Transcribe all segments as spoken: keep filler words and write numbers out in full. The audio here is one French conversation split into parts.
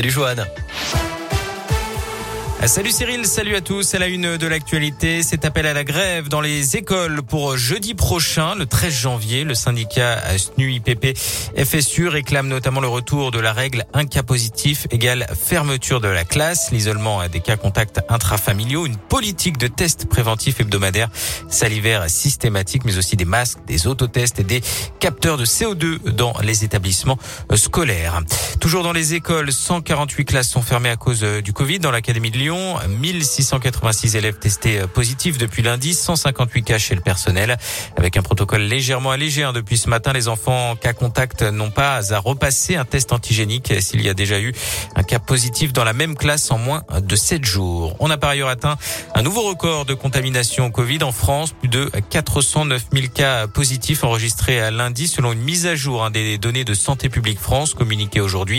Salut Joanne. Salut Cyril, salut à tous. À la une de l'actualité, cet appel à la grève dans les écoles pour jeudi prochain, le treize janvier. Le syndicat S N U, I P P, F S U réclame notamment le retour de la règle un cas positif égale fermeture de la classe, l'isolement des cas contacts intrafamiliaux, une politique de tests préventifs hebdomadaires, salivaires systématiques, mais aussi des masques, des autotests et des capteurs de C O deux dans les établissements scolaires. Toujours dans les écoles, cent quarante-huit classes sont fermées à cause du Covid dans l'académie de Lyon. mille six cent quatre-vingt-six élèves testés positifs depuis lundi, cent cinquante-huit cas chez le personnel. Avec un protocole légèrement allégé depuis ce matin, les enfants cas contacts n'ont pas à repasser un test antigénique s'il y a déjà eu un cas positif dans la même classe en moins de sept jours. On a par ailleurs atteint un nouveau record de contamination au Covid en France, plus de quatre cent neuf mille cas positifs enregistrés à lundi selon une mise à jour des données de Santé publique France communiquée aujourd'hui.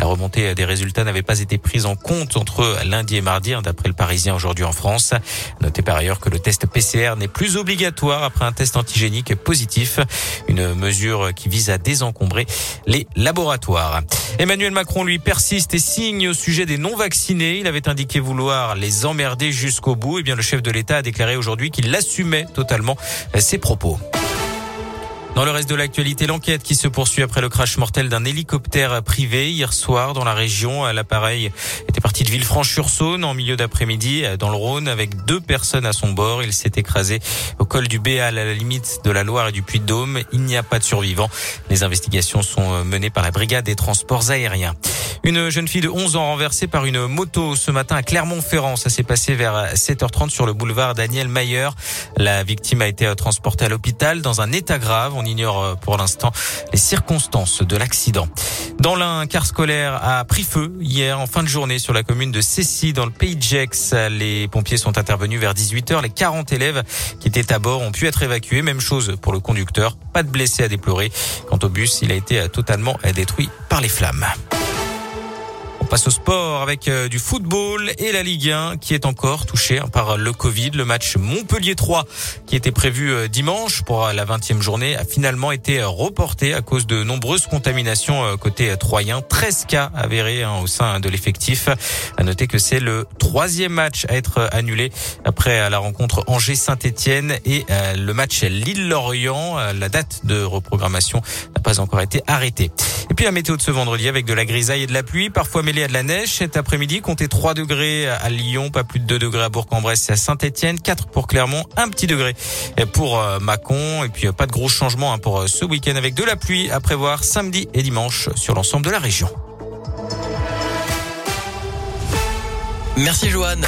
La remontée des résultats n'avait pas été prise en compte entre lundi et mardi. D'après le Parisien aujourd'hui en France. Notez par ailleurs que le test P C R n'est plus obligatoire après un test antigénique positif. Une mesure qui vise à désencombrer les laboratoires. Emmanuel Macron, lui, persiste et signe au sujet des non-vaccinés. Il avait indiqué vouloir les emmerder jusqu'au bout. Eh bien, le chef de l'État a déclaré aujourd'hui qu'il assumait totalement ses propos. Dans le reste de l'actualité, l'enquête qui se poursuit après le crash mortel d'un hélicoptère privé hier soir dans la région. L'appareil était parti de Villefranche-sur-Saône en milieu d'après-midi dans le Rhône avec deux personnes à son bord. Il s'est écrasé au col du Béal à la limite de la Loire et du Puy-de-Dôme. Il n'y a pas de survivants. Les investigations sont menées par la brigade des transports aériens. Une jeune fille de onze ans renversée par une moto ce matin à Clermont-Ferrand. Ça s'est passé vers sept heures trente sur le boulevard Daniel Mayer. La victime a été transportée à l'hôpital dans un état grave. On ignore pour l'instant les circonstances de l'accident. Dans l'un, un car scolaire a pris feu hier en fin de journée sur la commune de Cessy dans le pays de Gex. Les pompiers sont intervenus vers dix-huit heures. Les quarante élèves qui étaient à bord ont pu être évacués. Même chose pour le conducteur. Pas de blessés à déplorer. Quant au bus, il a été totalement détruit par les flammes. On passe au sport avec du football et la Ligue un qui est encore touchée par le Covid. Le match Montpellier trois qui était prévu dimanche pour la vingtième journée a finalement été reporté à cause de nombreuses contaminations côté troyen. treize cas avérés au sein de l'effectif. À noter que c'est le troisième match à être annulé après la rencontre Angers-Saint-Etienne et le match Lille-Lorient. La date de reprogrammation n'a pas encore été arrêtée. Et puis la météo de ce vendredi avec de la grisaille et de la pluie, parfois mêlée à de la neige. Cet après-midi, comptez trois degrés à Lyon, pas plus de deux degrés à Bourg-en-Bresse et à Saint-Etienne, quatre pour Clermont, un petit degré pour Mâcon. Et puis pas de gros changements pour ce week-end avec de la pluie à prévoir samedi et dimanche sur l'ensemble de la région. Merci Joanne.